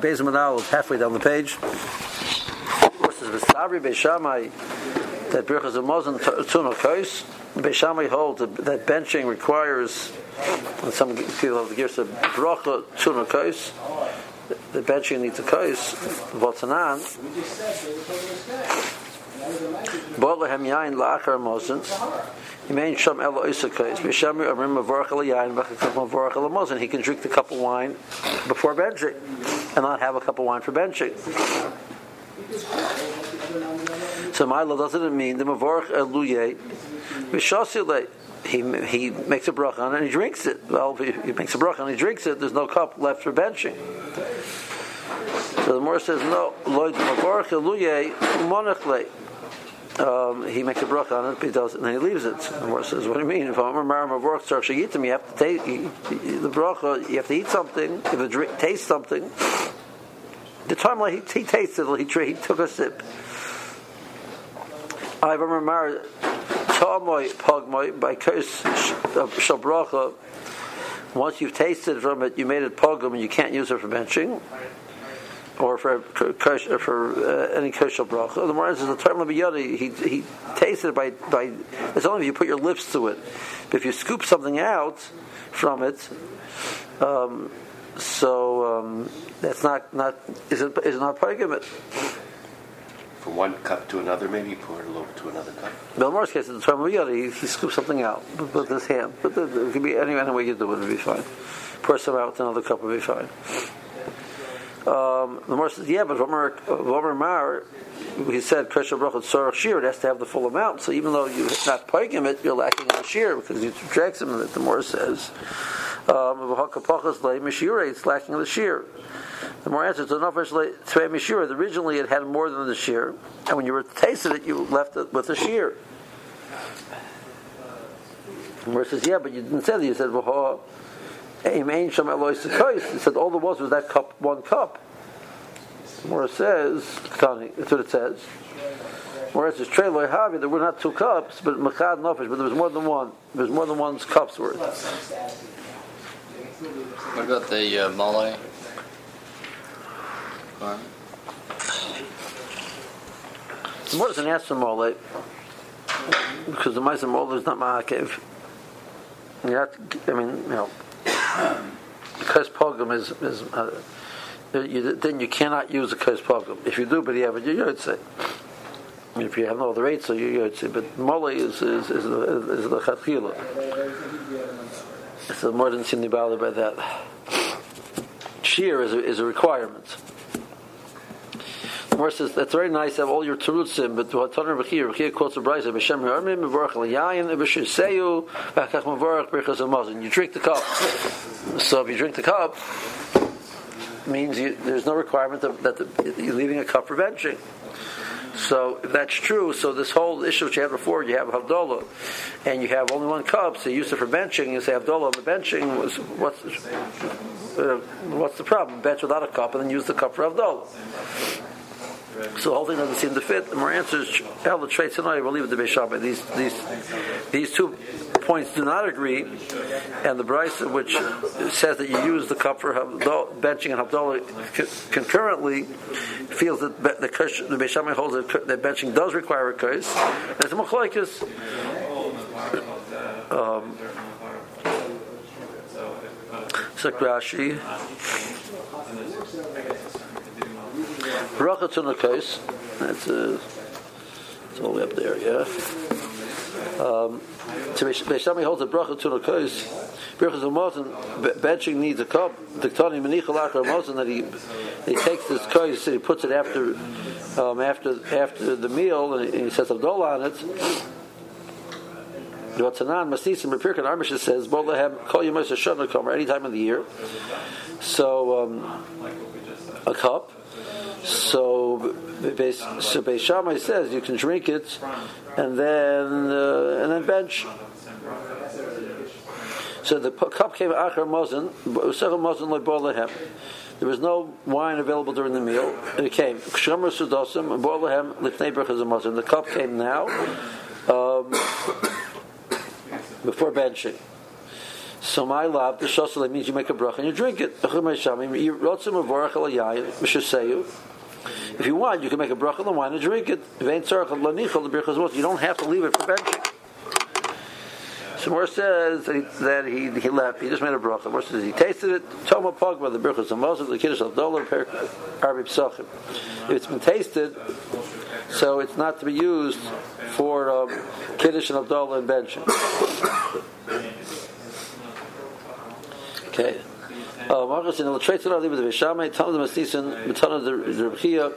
Beis Manal is halfway down the page. Of course, it's Vesavri Beis Shammai that Brachos and Mosin Tuna Kais. Beis Shammai holds that benching requires, and some people have the gifts of bracha Tuna Kais. The benching needs a kais. Vatanan. Bolehem yain la'achar Mosin. He can drink the cup of wine before benching and not have a cup of wine for benching. So Ma'ila doesn't mean the Mavorch Eluye Vishasile. He makes a bracha on it and he drinks it. Well, if he makes a bracha and he drinks it, there's no cup left for benching. So the Mor says, no, Lloyd Mavorch Eluye Monachle. He makes a bracha on it, but he does it, and then he leaves it. And the Gemara says, "What do you mean? If I'm a maram of work, you have to take the bracha. You have to eat something. You have to taste something." The time like he tasted, he took a sip. I remember Pogmoy by kos shel bracha. Once you've tasted from it, you made it pogum, and you can't use it for benching. Or for any kos shel bracha. The Mordechai says the term l'biyadi, he tasted it by. It's only if you put your lips to it. But if you scoop something out from it, that's not part of it. From one cup to another, maybe you pour it over to another cup. But in Mordechai's case, the term l'biyadi, he scoops something out with his hand. But it could be any way you do it would be fine. Pour some out with another cup would be fine. The Mordechai says, yeah, but Vomer Mar, he said, Kosher Brachot Sorach Shear, it has to have the full amount. So even though you're not poiking it, you're lacking on shear because you subtract some of it, the Mordechai says. It's lacking the shear. The Mordechai answers, originally it had more than the shear, and when you tasted it, you left it with the shear. The Mordechai says, yeah, but you didn't say that. You said, Amen. Sham Elois Kais. He said all there was that cup, one cup. Mora says, that's what it says. Mora says, Trei Loi Havi. There were not two cups, but Machad Nofesh. But there was more than one. There was more than one's cups worth. What about the Malay? Mora doesn't ask for Malay because the Ma'aser Malay is not Ma'akev. Because pogrom is then you cannot use a kos pogrom. If you do, but you have it, you're yotze. If you have no other eight, so you're yotze. But molly is the chatchila. So more than seem to be bothered by that. Shear is a requirement. The Mor says that's very nice to have all your terutzim, but Tanna Bechir quotes the Braisa, "B'shem Yarmim Mevorach L'Yayin B'Sheseyu V'Hakach Mevorach Brachos Hamazon." You drink the cup. So if you drink the cup, means there's no requirement that you're leaving a cup for benching. So if that's true, so this whole issue which you had before, you have Havdolah, and you have only one cup, so you use it for benching. You say Havdolah on the benching was what's the problem? Bench without a cup and then use the cup for Havdolah. So the whole thing doesn't seem to fit. The more answers, El the traits and I will leave it to Beis Shammai. These 2 points do not agree, and the Braisa, which says that you use the cup for benching and Havdalah concurrently, feels that the Beis Shammai holds that benching does require a curse. There's a machlokes. Rashi. Bracha tuna kos. That's all the way up there, yeah. So Beis Shammai holds a bracha tuna kos. Brachos ha'mazon, benching needs a cup. Diktani menicha la'achar ha'mazon, that he takes this kos and he puts it after the meal and he says havdolah on it. Tanan Masisim Repirkan Armish says, "Bolahem call you Moshe Shana Comer any time of the year." So a cup. So Beis Shammai says you can drink it, and then bench. So the cup came achar mozen, usach mozen le'bolehem. There was no wine available during the meal, and it came. Kshamar sudosim bolehem lifnei brachas mozen. The cup came now before benching. So my love, the shosele means you make a bracha and you drink it. If you want, you can make a bracha on the wine and drink it. You don't have to leave it for benching. So Mor says that he left. He just made a bracha. Mor says he tasted it. Toma Pogmoy, the Brachos, the Moses, the Kiddush, the Dollar, Arbi Psachim. If it's been tasted, so it's not to be used for Kiddush and Abdullah and benching. Okay. Marcus in the traits of the Beis Shammai, Tanna the Masisin, Tanna the Rabbiya.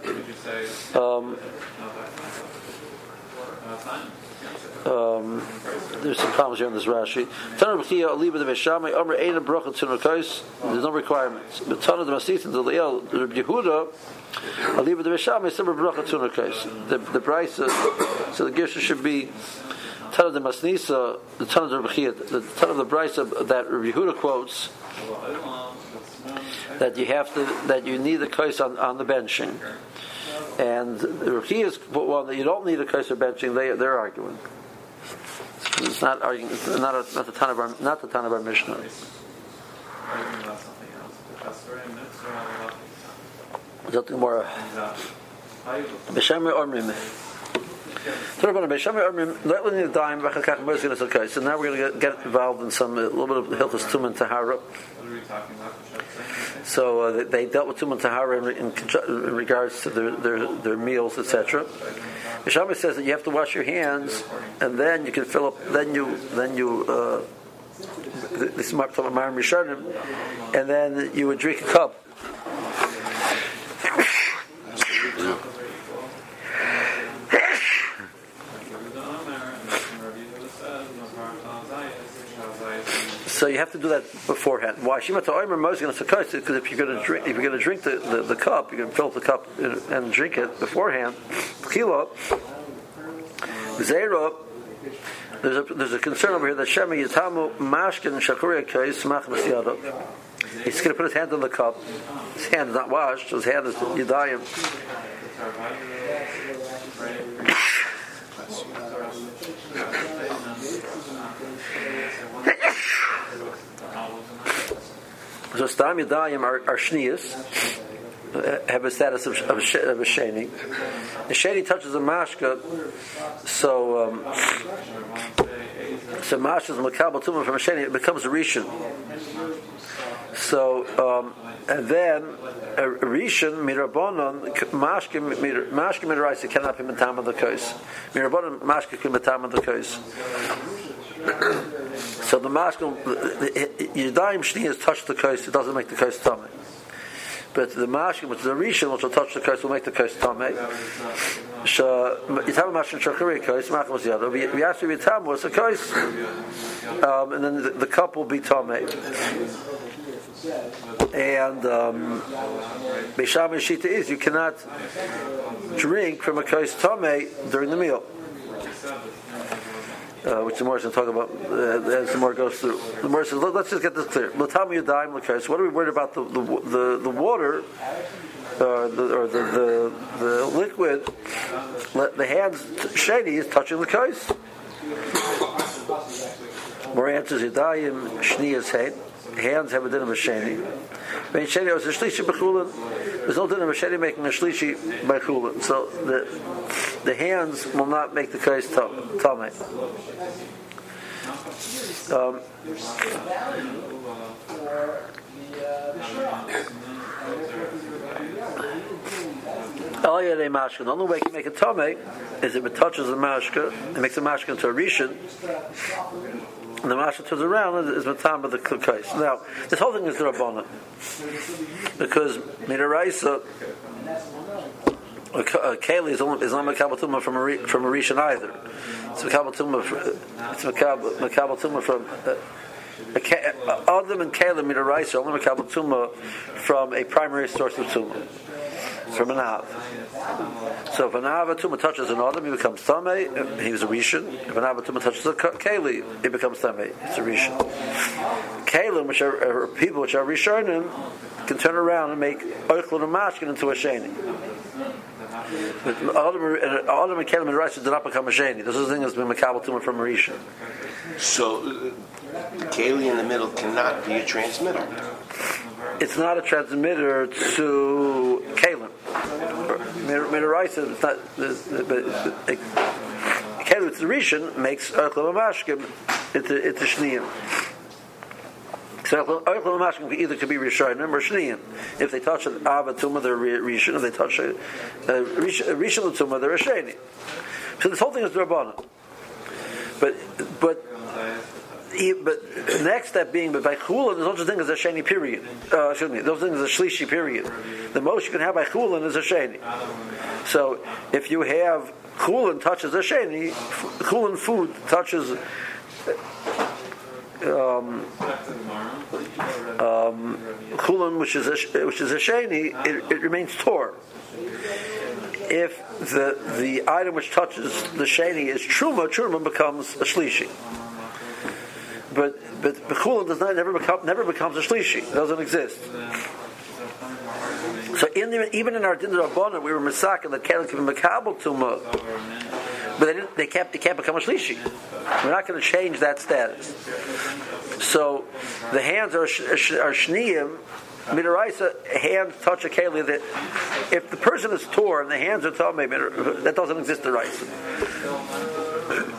There's some problems here on this Rashi. Tanna Rabbiya, Aliba the Beis Shammai, Amr Ein Bracha Tsunukais. There's no requirements. But Tanna the Masisin, the Leal, the Rabbi Yehuda, Aliba the Beis Shammai, Simmer Bracha Tsunukais. The Braisa, so the Geshe should be. Tanna the Masnisa, the Tanna the Rabbiya, the Tanna the Braisa that Rabbi Yehuda quotes. That you have to, that you need a kos on the benching, and Rashi is well. You don't need a kos for benching. They're arguing. It's not arguing. It's not the Tanna of our, not the Tanna of our Mishnah. Something more. So now we're going to get involved in some a little bit of hilchos tumah v'taharah. So they dealt with tumah v'taharah in regards to their meals, etc. Beis Shammai says that you have to wash your hands, and then you can fill up. Then you. This is talking about Marim Rishonim, and then you would drink a cup. So you have to do that beforehand. Why? Because if you're going to drink, the cup, you can fill up the cup and drink it beforehand. There's a concern over here that Shemi Yitamu Mashkin Shakuria Kais Mach Masyado. He's going to put his hand in the cup. His hand is not washed. His hand is yadayim. So stam yadayim are shniyas, have a status of a sheni. The sheni touches a mashka, so mashka is makabel tumah from a sheni. It becomes a rishon. So and then a rishon mirabonon mashka d'Oraisa cannot be matam of the kos. Mirabonon mashka can be matam of the kos. So the mashka, yadayim shni has touched the kos. It doesn't make the kos tamei. But the mashka, which is a rishon, which will touch the kos, will make the kos tamei. Yitam mashkin shachari kos, macham was the other. We asked if yitam was a kos, and then the cup will be tamei. And Beis Shammai shita is you cannot drink from a kos tamei during the meal. Which the Mordechai is going to talk about as the Mordechai goes through. The Mordechai says, let's just get this clear. What are we worried about? The water, the liquid, the hand's sheni is touching the kos. More answers, yadayim, shni is head. Hands have a din of a sheni. There's no din of a sheni making a shlishi by Chulon. So the hands will not make the kos tamei. The only way you can make a tamei is if it touches the mashka. It makes the mashka into a rishon. And the mashka turns around and is matam of the kos. Now, this whole thing is d'Rabbanan, because d'Oraisa, a keli is not makabel tumah from a rishon either. It's makabel tumah from other than keli d'Oraisa, only makabel tumah from a primary source of tumah. from an Av. So if an Av Tumah touches an Adam, he becomes Tameh, he was a Rishon. If an Av Tumah touches a Keli, it becomes Tameh, it's a Rishon. Kelim, which are people which are Rishonim, can turn around and make Oichlon and Mashkin into a Sheni. But Adam and Kelim and Rashi did not become a Sheni. This is the thing that's been Makabal Tumah from a Rishon. So Keli in the middle cannot be a transmitter. It's not a transmitter to Kalim. Midaraisa, but Kalim, it's the Rishon, makes Erchel Mashkim into Shniyim. So Erchel Mashkim either could be Rishonim or Shniyim. If they touch an Abba Tumah, they're Rishon. If they touch a Rishon Tumah, they're a Sheni. So this whole thing is d'Rabbanan. But next step being, but by Chulon, there's no such thing as a sheni period. Those things are shlishi period. The most you can have by Chulon is a sheni. So if you have Chulon touches a sheni, Chulon food touches Chulon, which is a sheni, it remains tor. If the item which touches the sheni is Truma becomes a shlishi. But Chulon does not never becomes a shlishi. It doesn't exist. So even in our din d'Rabbanan, we were misakin that kelim can be makabel tumah, but they can't become a shlishi. We're not going to change that status. So the hands are shniyim. Midaraisa, hands touch a keli. That if the person is tor and the hands are tamei, that doesn't exist. Midaraisa.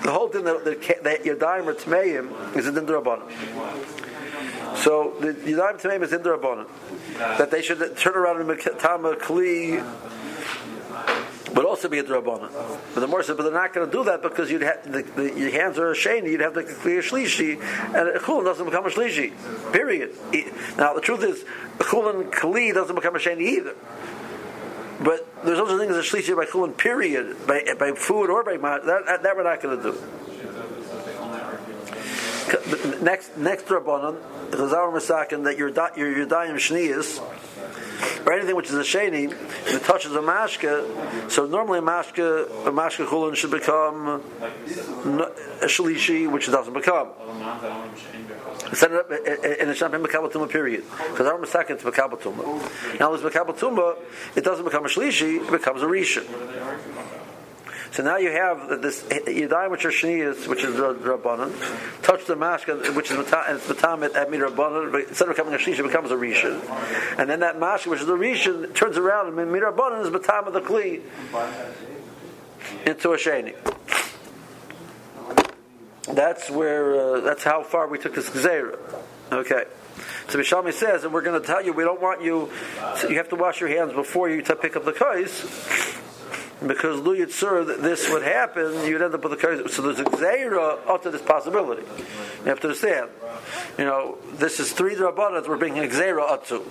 The whole thing that yadayim or tmeim is in d'Rabbanan. So the yadayim tmeim is in d'Rabbanan. That they should turn around and make tama kli, but also be a d'Rabbanan. But the more said, but they're not going to do that because you'd have your hands are a sheni. You'd have to clear shlishi, and Chulon doesn't become a shlishi. Period. Now the truth is, Chulon kli doesn't become a sheni either. But there's also things that shlishi by Chulon, period, by food or by ma'at, that we're not going to do. Next Rabbanon, Chazal Masakin, that your yadayim shniyas, or anything which is a sheni, that touches a mashka, so normally a mashka Chulon should become a shlishi, which it doesn't become. Set it up in a champagne makabel tumah period because our masakin is makabel tumah. Now, this makabel tumah, it doesn't become a shlishi; it becomes a rishon. So now you have this yadayim which are shniyas, which is d'Rabbanan, touch the mashka, which is matamit at midrabbanan. Instead of becoming a shlishi, it becomes a rishon, and then that mashka, which is a rishon, turns around and midrabbanan is matamit the kli into a sheni. That's where. That's how far we took this gzeira. Okay, so Beis Shammai says, and we're going to tell you, we don't want you. So you have to wash your hands before you pick up the kos, because lo yitzur, this would happen. You'd end up with the kos. So there's a gzeira up to this possibility. You have to understand. This is three d'Rabbanan we're bringing a gzeira up to.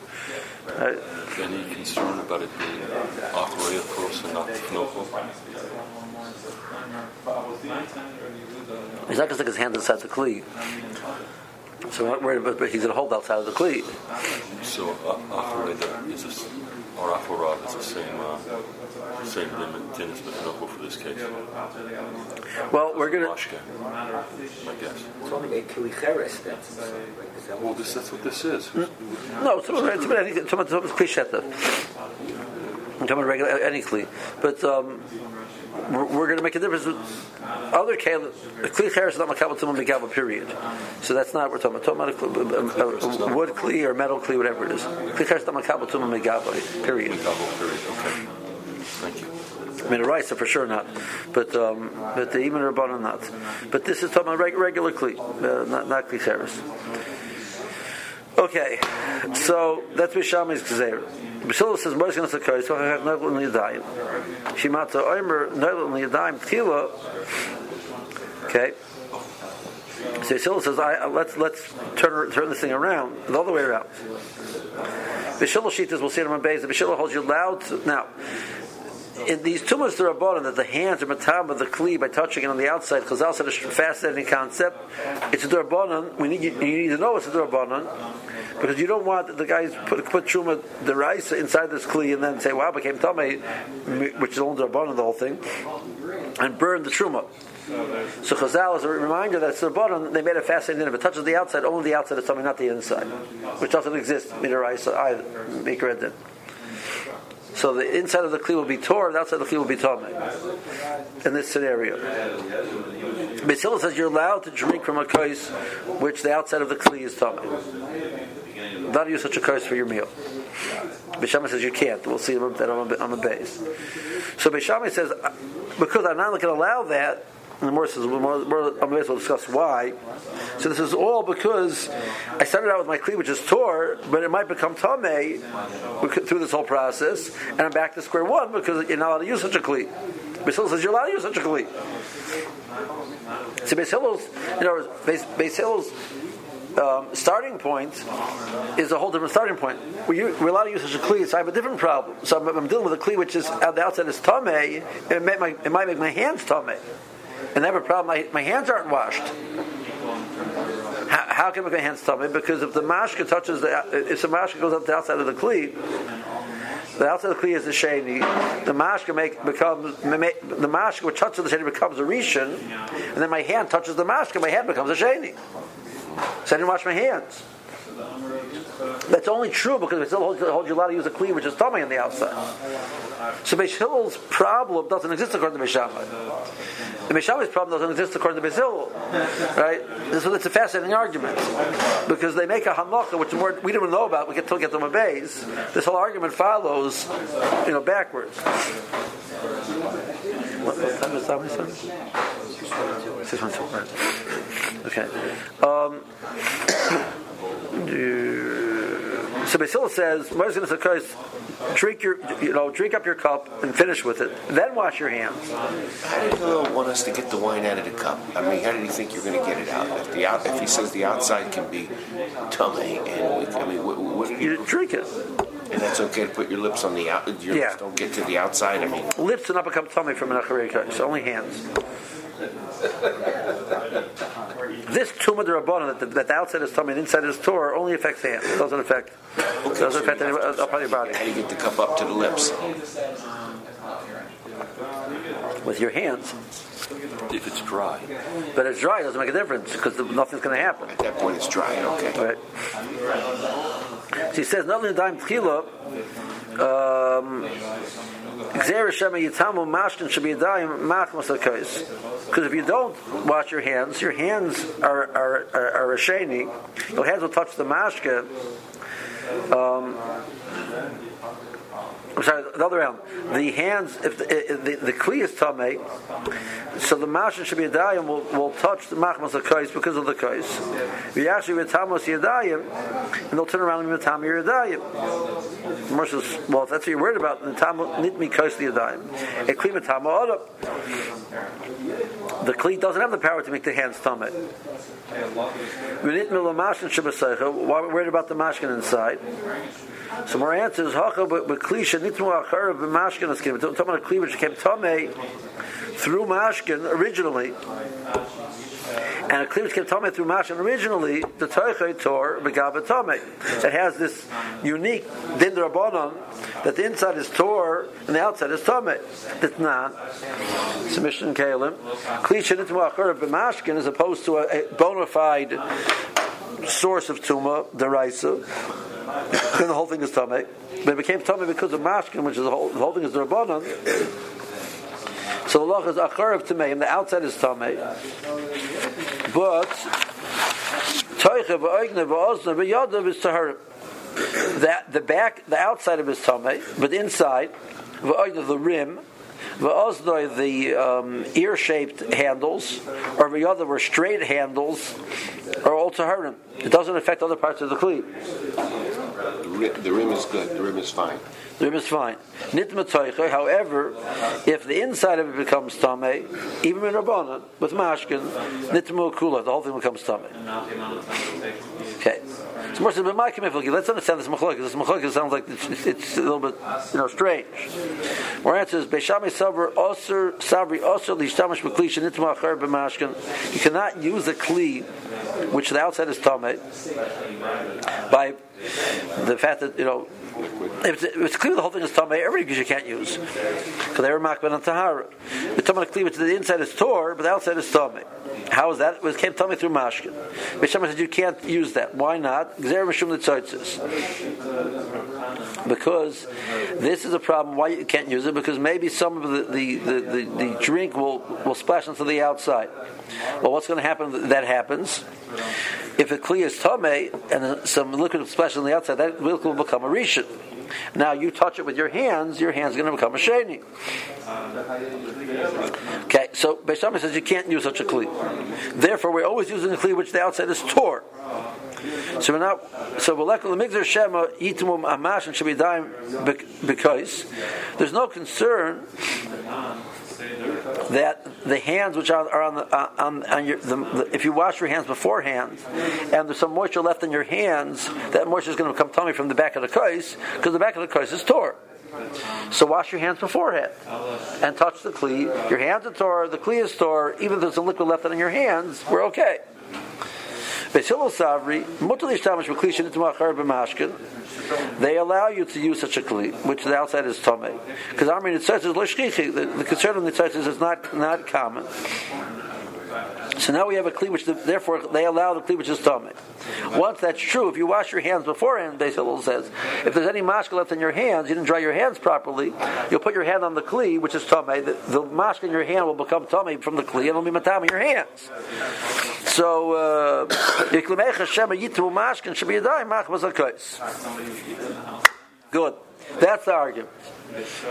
Right? Any concern about it being Acharia, of course, and not knofel? He's not going to stick his hand inside the kli. So we're not worried about, but he's going to hold outside of the kli. So Acharia is the same limit tennis, but no for this case. Well, we're going to... Mashka, I guess. It's only a Kli Kheres. Well, that's what this is. No, it's about Kli Shetaf. I'm talking about any kli. But... we're going to make a difference with other Kli Kheres is not makabel tumah mikabel period, so that's not what we're talking about. Wood Kli or metal Kli, whatever it is, Kli Kheres is not makabel tumah mikabel period. Okay, thank you. I mean, Raisa for sure not, but the even Rabbanan not. But this is talking about regular Kli, not Kli Kheres. Okay, so that's Beis Shammai's Gezeirah. Beis Hillel says, Mordechai says, "Koi, so I have no little yadayim. Shimata Omer, no little yadayim tila." Okay, so Beis Hillel says, "Let's turn this thing around the other way around." Beis Hillel sheet is, we'll see it on Braisa. Beis Hillel holds you loud now. in these tumas d'Rabbanan that the hands are matam of the kli by touching it on the outside. Chazal said a fascinating concept. It's a d'Rabbanan. You need to know it's a d'Rabbanan because you don't want the guys put Truma d'Oraisa inside this kli and then say, "Wow, became tumah," which is only d'Rabbanan the whole thing, and burn the Truma. So Chazal is a reminder that it's d'Rabbanan. They made a fascinating. If it touches the outside, only the outside is tumah, not the inside, which doesn't exist in d'Oraisa either. Make read that. So the inside of the kli will be torn, the outside of the kli will be tamei. In this scenario, Beis Hillel says you're allowed to drink from a kos which the outside of the kli is tamei. Not use such a kos for your meal. Beis Shammai says you can't. We'll see that on the base. So Beis Shammai says because I'm not going to allow that. And the Mordechai says, we'll discuss why. So this is all because I started out with my kli, which is tor, but it might become tamei through this whole process, and I'm back to square one because you're not allowed to use such a kli. Beis Hillel says you're allowed to use such a kli. So Beis Hillel's starting point is a whole different starting point. We're allowed to use such a kli, so I have a different problem. So I'm dealing with a kli which is on the outside is tamei, and it might make my hands tamei. And I have a problem. My hands aren't washed. How can I make my hands tummy? Because if the mashka touches if the mashka goes up the outside of the outside of the kli is the sheni. The mashka which touches the sheni becomes a rishon, and then my hand touches the mashka. My hand becomes a sheni. So I didn't wash my hands. That's only true because it still holds you allowed to use a kli which is tummy on the outside. So Beis Hillel's problem doesn't exist according to Beis Shammai. The Beis Shammai's problem doesn't exist according to Beis Hillel, right? So it's a fascinating argument because they make a Hamaka which we didn't know about. We get them a base. This whole argument follows, backwards. What time is that? 6:12. Okay. So Beis Hillel says, "Mordechai says, drink up your cup and finish with it. Then wash your hands." How did Hillel want us to get the wine out of the cup? I mean, how did he think you're going to get it out? If he says the outside can be tummy, what did he? You drink it. And that's okay to put your lips on the outside. Lips don't get to the outside. Lips do not become tummy from an Acharia. It's only hands. This tumah d'Rabbanan that the outside is tumah and inside is torah only affects the hands. It doesn't affect. Okay, doesn't affect any upon your body. How do you get the cup up to the lips? With your hands. If it's dry. But it's dry, it doesn't make a difference because nothing's going to happen. At that point, it's dry. Okay. All right. So he says, "Not only dime tchila." Because if you don't wash your hands are a sheni. Your hands will touch the mashka. I'm sorry, the other round. The hands, if the kli is tamei, so the mashka should be yadayim will touch the machmas hakos because of the kos. V'yachshiv yitamos yadayim, and they'll turn around and mitam your yadayim. The Mordechai says, well, if that's what you're worried about, mitam nitmi kos liyadayim. A kli mitam ha'odam. The kli doesn't have the power to make the hands tamei. V'nitmi l'mashkin shebaseicha. Why are we worried about the mashkin inside? So more answers. Haka but kli shen nitmu acharu b'mashkin askin. We're talking about a kli which came tamei through mashkin originally, and a kli which came tamei through mashkin originally. The toichay tor begav tamei. It has this unique din d'Rabbanan that the inside is tor and the outside is tamei. That's not Mishna Kalim. Kli shen nitmu acharu b'mashkin as opposed to a bona fide source of tumah d'Oraisa. Then the whole thing is tamei, but it became tamei because of mashkin, which is the whole thing is d'Rabbanan. So the lach is achar of tamei, and the outside is tamei. But toicha v'oigna v'ozna v'yadav is taharah. That the outside of his tamei, but the inside v'oigna the rim. V'oznoi, the ear-shaped handles, or v'yadav were straight handles, are all taharim. It doesn't affect other parts of the kli. The rim is good. The rim is fine. The rim is fine. Nitma toicha. However, if the inside of it becomes tamei, even in Rabbanan with mashkin, nitma kula, the whole thing becomes tamei. Okay. Let's understand this machlokes. This machlokes sounds like it's a little bit, strange. Our answer is Beis Shammai sabri osur lishtamish b'kli shenitma achar b'mashkan. You cannot use a kli which the outside is tamei by the fact that if it's clear the whole thing is tamei, every gish you can't use because they are makben and tahara. The tamei kli which the inside is tor, but the outside is tamei. How is that? It came tamei through mashkin. Beis Shammai said you can't use that. Why not? Because this is a problem. Why you can't use it? Because maybe some of the drink will splash onto the outside. Well, what's going to happen? That happens. If a kli is tamei and some liquid splashes on the outside, that liquid will become a rishon. Now you touch it with your hands are going to become a sheni. Okay, so Beis Shammai says you can't use such a kli. Therefore, we're always using a kli which the outside is tor. So we're not. So v'lekol migzor shema yitumum amash and shebidayim because there's no concern that the hands which are if you wash your hands beforehand and there's some moisture left in your hands, that moisture is going to come tummy from the back of the kos because the back of the kos is tor. So wash your hands beforehand and touch the kli. Your hands are tor, the kli is tor. Even if there's some liquid left in your hands, we're okay. They allow you to use such a kli, which the outside is tummy. Because the concern on the tzitz is not common. So now we have a kli, which therefore they allow the kli which is tummy. Once that's true, if you wash your hands beforehand, Beis Hillel says, if there's any mashka left in your hands, you didn't dry your hands properly, you'll put your hand on the kli, which is tummy. The mashka in your hand will become tummy from the kli, and it'll be matami in your hands. So, good. That's the argument.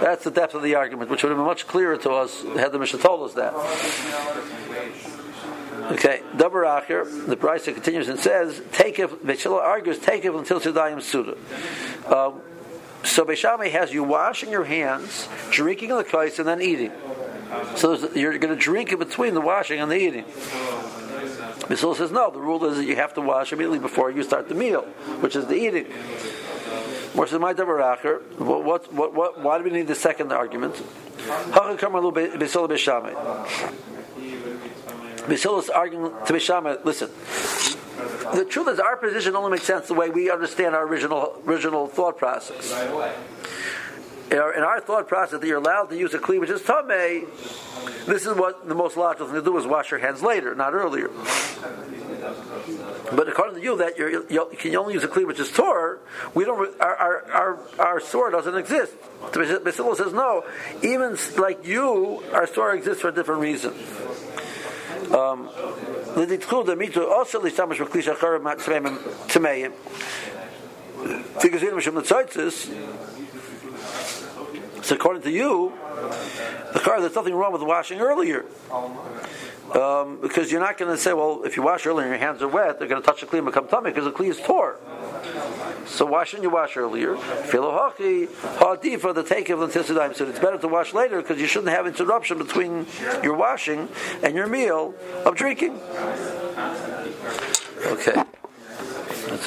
That's the depth of the argument, which would have been much clearer to us had the Mishnah told us that. Okay, double acher. The Braisa continues and says, Beis Hillel argues, take it until yadayim suda. So Beis Shammai has you washing your hands, drinking the kos, and then eating. So you're going to drink in between the washing and the eating. Beis Hillel says no. The rule is that you have to wash immediately before you start the meal, which is the eating. Mordechai says, "My d'Oraisa, what? Why do we need the second argument?" Beis Hillel is arguing to Beis Shammai. Listen, the truth is, our position only makes sense the way we understand our original thought process. In our thought process that you're allowed to use a kli which is tamei, this is what the most logical thing to do is wash your hands later, not earlier. But according to you, that you can only use a kli which is tor, we don't. Our sor doesn't exist. Beis Hillel says no. Even like you, our sor exists for a different reason. So according to you, there's nothing wrong with washing earlier. Because you're not going to say, well, if you wash earlier and your hands are wet, they're going to touch the kli and become tummy because the kli is tor. So why shouldn't you wash earlier? So it's better to wash later because you shouldn't have interruption between your washing and your meal of drinking. Okay.